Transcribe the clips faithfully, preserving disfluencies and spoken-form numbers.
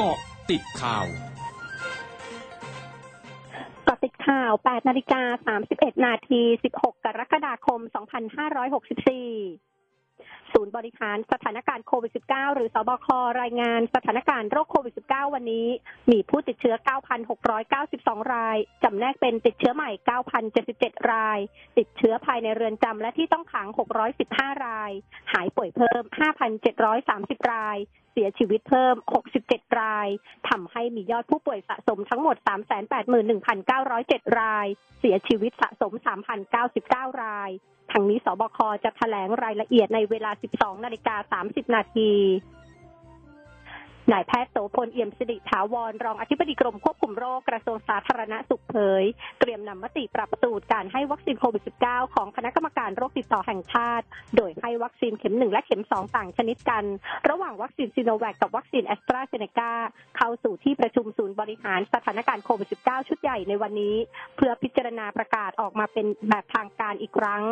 เกาะติดข่าวเกาะติดข่าวแปดนาฬิกาสามสิบเอ็ดนาทีสิบหกกรกฎาคมสองพันห้าร้อยหกสิบสี่ศูนย์บริหารสถานการณ์โควิด สิบเก้า หรือสบครายงานสถานการณ์โรคโควิด สิบเก้า วันนี้มีผู้ติดเชื้อ เก้าพันหกร้อยเก้าสิบสอง รายจำแนกเป็นติดเชื้อใหม่ เก้าพันเจ็ดสิบเจ็ด รายติดเชื้อภายในเรือนจำและที่ต้องขังหกร้อยสิบห้ารายหายป่วยเพิ่ม ห้าพันเจ็ดร้อยสามสิบ รายเสียชีวิตเพิ่มหกสิบเจ็ดรายทำให้มียอดผู้ป่วยสะสมทั้งหมด สามแสนแปดหมื่นหนึ่งพันเก้าร้อยเจ็ด รายเสียชีวิตสะสม สามพันเก้าสิบเก้ารายทางนี้สบคจะแถลงรายละเอียดในเวลา สิบสองนาฬิกาสามสิบ นาทีนายแพทย์โสพลเอี่ยมสิริถาวรรองอธิบดีกรมควบคุมโรคกระทรวงสาธารณสุขเผยเตรียมนำมติปรับสูตรการให้วัคซีนโควิด สิบเก้า ของคณะกรรมการโรคติดต่อแห่งชาติโดยให้วัคซีนเข็มหนึ่งและเข็มสองต่างชนิดกันระหว่างวัคซีนซิโนแวคกับวัคซีนแอสตราเซเนกาเข้าสู่ที่ประชุมศูนย์บริหารสถานการณ์โควิด สิบเก้า ชุดใหญ่ในวันนี้เพื่อพิจารณาประกาศออกมาเป็นแบบทางการอีกครั้ง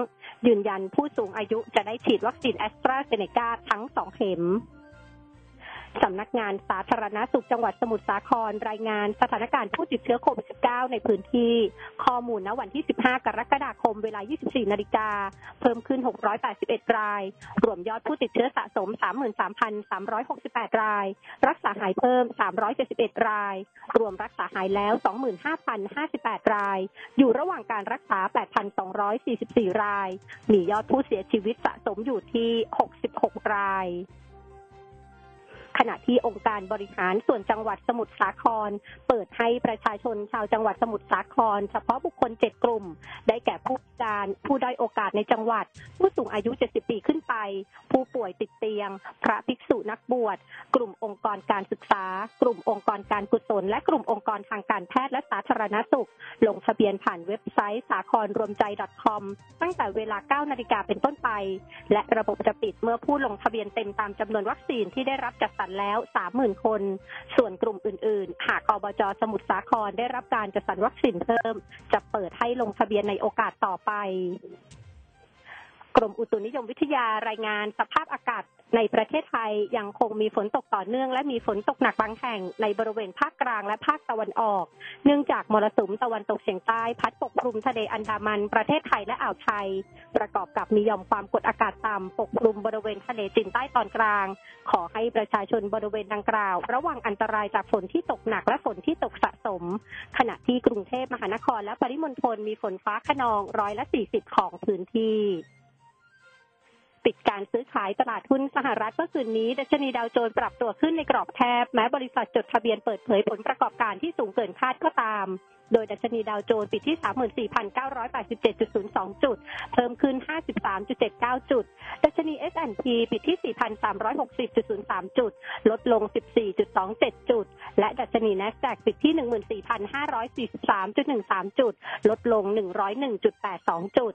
ยืนยันผู้สูงอายุจะได้ฉีดวัคซีนแอสตราเซเนกาทั้งสองเข็มสำนักงานสาธารณสุขจังหวัดสมุทรสาครรายงานสถานการณ์ผู้ติดเชื้อโควิด สิบเก้า ในพื้นที่ข้อมูลณวันที่สิบห้ากรกฎาคมเวลา ยี่สิบสี่ นาฬิกาเพิ่มขึ้นหกร้อยแปดสิบเอ็ดรายรวมยอดผู้ติดเชื้อสะสม สามหมื่นสามพันสามร้อยหกสิบแปด รายรักษาหายเพิ่มสามร้อยเจ็ดสิบเอ็ดรายรวมรักษาหายแล้ว สองหมื่นห้าพันห้าสิบแปด รายอยู่ระหว่างการรักษา แปดพันสองร้อยสี่สิบสี่ รายมียอดผู้เสียชีวิตสะสมอยู่ที่หกสิบหกรายขณะที่องค์การบริหารส่วนจังหวัดสมุทรสาครเปิดให้ประชาชนชาวจังหวัดสมุทรสาครเฉพาะบุคคลเจ็ดกลุ่มได้แก่ผู้พิการผู้ด้อยโอกาสในจังหวัดผู้สูงอายุเจ็ดสิบปีขึ้นไปผู้ป่วยติดเตียงพระภิกษุนักบวชกลุ่มองค์กรการศึกษากลุ่มองค์กรการกุศลและกลุ่มองค์กรทางการแพทย์และสาธารณสุขลงทะเบียนผ่านเว็บไซต์สาครรวมใจ .com ตั้งแต่เวลา เก้านาฬิกา เป็นต้นไปและระบบจะปิดเมื่อผู้ลงทะเบียนเต็มตามจำนวนวัคซีนที่ได้รับจัดสรรแล้ว สามหมื่น คนส่วนกลุ่มอื่นๆหากอบจสมุทรสาครได้รับการจัดสรรวัคซีนเพิ่มจะเปิดให้ลงทะเบียนในโอกาสต่อไปกรมอุตุนิยมวิทยารายงานสภาพอากาศในประเทศไทยยังคงมีฝนตกต่อเนื่องและมีฝนตกหนักบางแห่งในบริเวณภาคกลางและภาคตะวันออกเนื่องจากมรสุมตะวันตกเฉียงใต้พัดปกคลุมทะเลอันดามันประเทศไทยและอ่าวไทยประกอบกับมีหย่อมความกดอากาศต่ำปกคลุมบริเวณทะเลจีนใต้ตอนกลางขอให้ประชาชนบริเวณดังกล่าวระวังอันตรายจากฝนที่ตกหนักและฝนที่ตกสะสมขณะที่กรุงเทพมหานครและปริมณฑลมีฝนฟ้าคะนองร้อยละสี่สิบของพื้นที่ปิดการซื้อขายตลาดหุ้นสหรัฐเมื่อคืนนี้ดัชนีดาวโจนส์ปรับตัวขึ้นในกรอบแคบแม้บริษัทจดทะเบียนเปิดเผยผลประกอบการที่สูงเกินคาดก็ตามโดยดัชนีดาวโจนส์ปิดที่ สามหมื่นสี่พันเก้าร้อยแปดสิบเจ็ดจุดศูนย์สอง จุดเพิ่มขึ้น ห้าสิบสามจุดเจ็ดเก้า จุดดัชนี เอส แอนด์ พี ปิดที่ สี่พันสามร้อยหกสิบจุดศูนย์สาม จุดลดลง สิบสี่จุดสองเจ็ด จุดและดัชนี NASDAQ ปิดที่ หนึ่งหมื่นสี่พันห้าร้อยสี่สิบสามจุดหนึ่งสาม จุดลดลง หนึ่งร้อยหนึ่งจุดแปดสอง จุด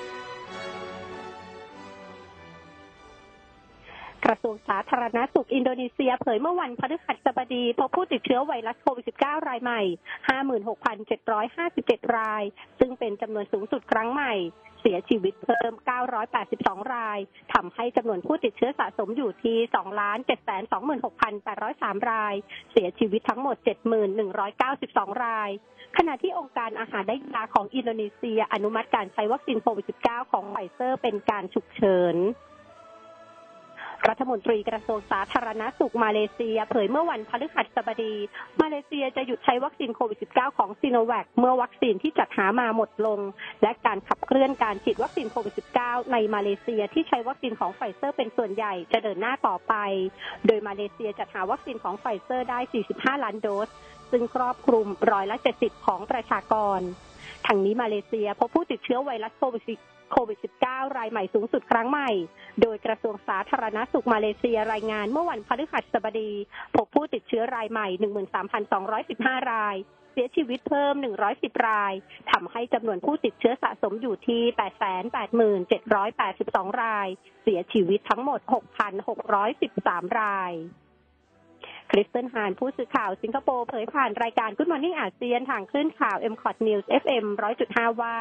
กระทรวงสาธารณสุขอินโดนีเซียเผยเมื่อวันพฤหัสบดีพบผู้ติดเชื้อไวรัสโควิด สิบเก้า รายใหม่ ห้าหมื่นหกพันเจ็ดร้อยห้าสิบเจ็ด รายซึ่งเป็นจำนวนสูงสุดครั้งใหม่เสียชีวิตเพิ่มเก้าร้อยแปดสิบสองรายทำให้จำนวนผู้ติดเชื้อสะสมอยู่ที่ สองล้านเจ็ดแสนสองหมื่นหกพันแปดร้อยสาม รายเสียชีวิตทั้งหมด เจ็ดหมื่นหนึ่งร้อยเก้าสิบสอง รายขณะที่องค์การอาหารและยาของอินโดนีเซียอนุมัติการใช้วัคซีนโควิด สิบเก้า ของไฟเซอร์เป็นการฉุกเฉินรัฐมนตรีกระทรวงสาธารณสุขมาเลเซียเผยเมื่อวันพฤหัสบดีมาเลเซียจะหยุดใช้วัคซีนโควิด สิบเก้า ของซิโนแวคเมื่อวัคซีนที่จัดหามาหมดลงและการขับเคลื่อนการฉีดวัคซีนโควิด สิบเก้า ในมาเลเซียที่ใช้วัคซีนของไฟเซอร์เป็นส่วนใหญ่จะเดินหน้าต่อไปโดยมาเลเซียจัดหาวัคซีนของไฟเซอร์ได้สี่สิบห้าล้านโดสซึ่งครอบคลุมร้อยละเจ็ดสิบของประชากรทั้งนี้มาเลเซียพบผู้ติดเชื้อไวรัสโควิดโควิด สิบเก้า รายใหม่สูงสุดครั้งใหม่โดยกระทรวงสาธารณสุขมาเลเซียรายงานเมื่อวันพฤหัสบดีพบผู้ติดเชื้อรายใหม่ หนึ่งหมื่นสามพันสองร้อยสิบห้า รายเสียชีวิตเพิ่มหนึ่งร้อยสิบรายทำให้จำนวนผู้ติดเชื้อสะสมอยู่ที่ แปดแสนแปดหมื่นเจ็ดร้อยแปดสิบสอง รายเสียชีวิตทั้งหมด หกพันหกร้อยสิบสาม ราย คริสเตินฮานผู้สื่อข่าวสิงคโปร์เผยผ่านรายการ Good Morning อาเซียน ทางคลื่นข่าว เอ็ม ซี โอ ที News เอฟ เอ็ม หนึ่งร้อยจุดห้า ว่า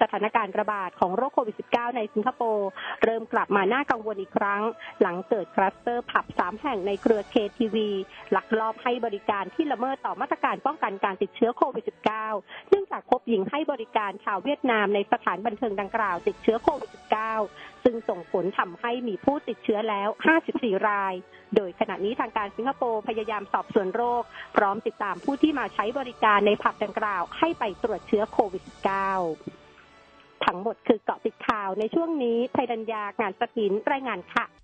สถานการณ์ระบาดของโรคโควิด สิบเก้า ในสิงคโปร์เริ่มกลับมาน่ากังวลอีกครั้งหลังเกิดคลัสเตอร์ผับสามแห่งในเครือ เค ที วี ลักลอบให้บริการที่ละเมิดต่อมาตรการป้องกันการติดเชื้อโควิด สิบเก้า เนื่องจากพบหญิงให้บริการชาวเวียดนามในสถานบันเทิงดังกล่าวติดเชื้อโควิด สิบเก้า ซึ่งส่งผลทำให้มีผู้ติดเชื้อแล้วห้าสิบสี่รายโดยขณะนี้ทางการสิงคโปร์พยายามสอบสวนโรคพร้อมติดตามผู้ที่มาใช้บริการในผับดังกล่าวให้ไปตรวจเชื้อโควิด สิบเก้า ทั้งหมดคือเกาะติดข่าวในช่วงนี้ไทยดัญญางานสกินรายงานค่ะ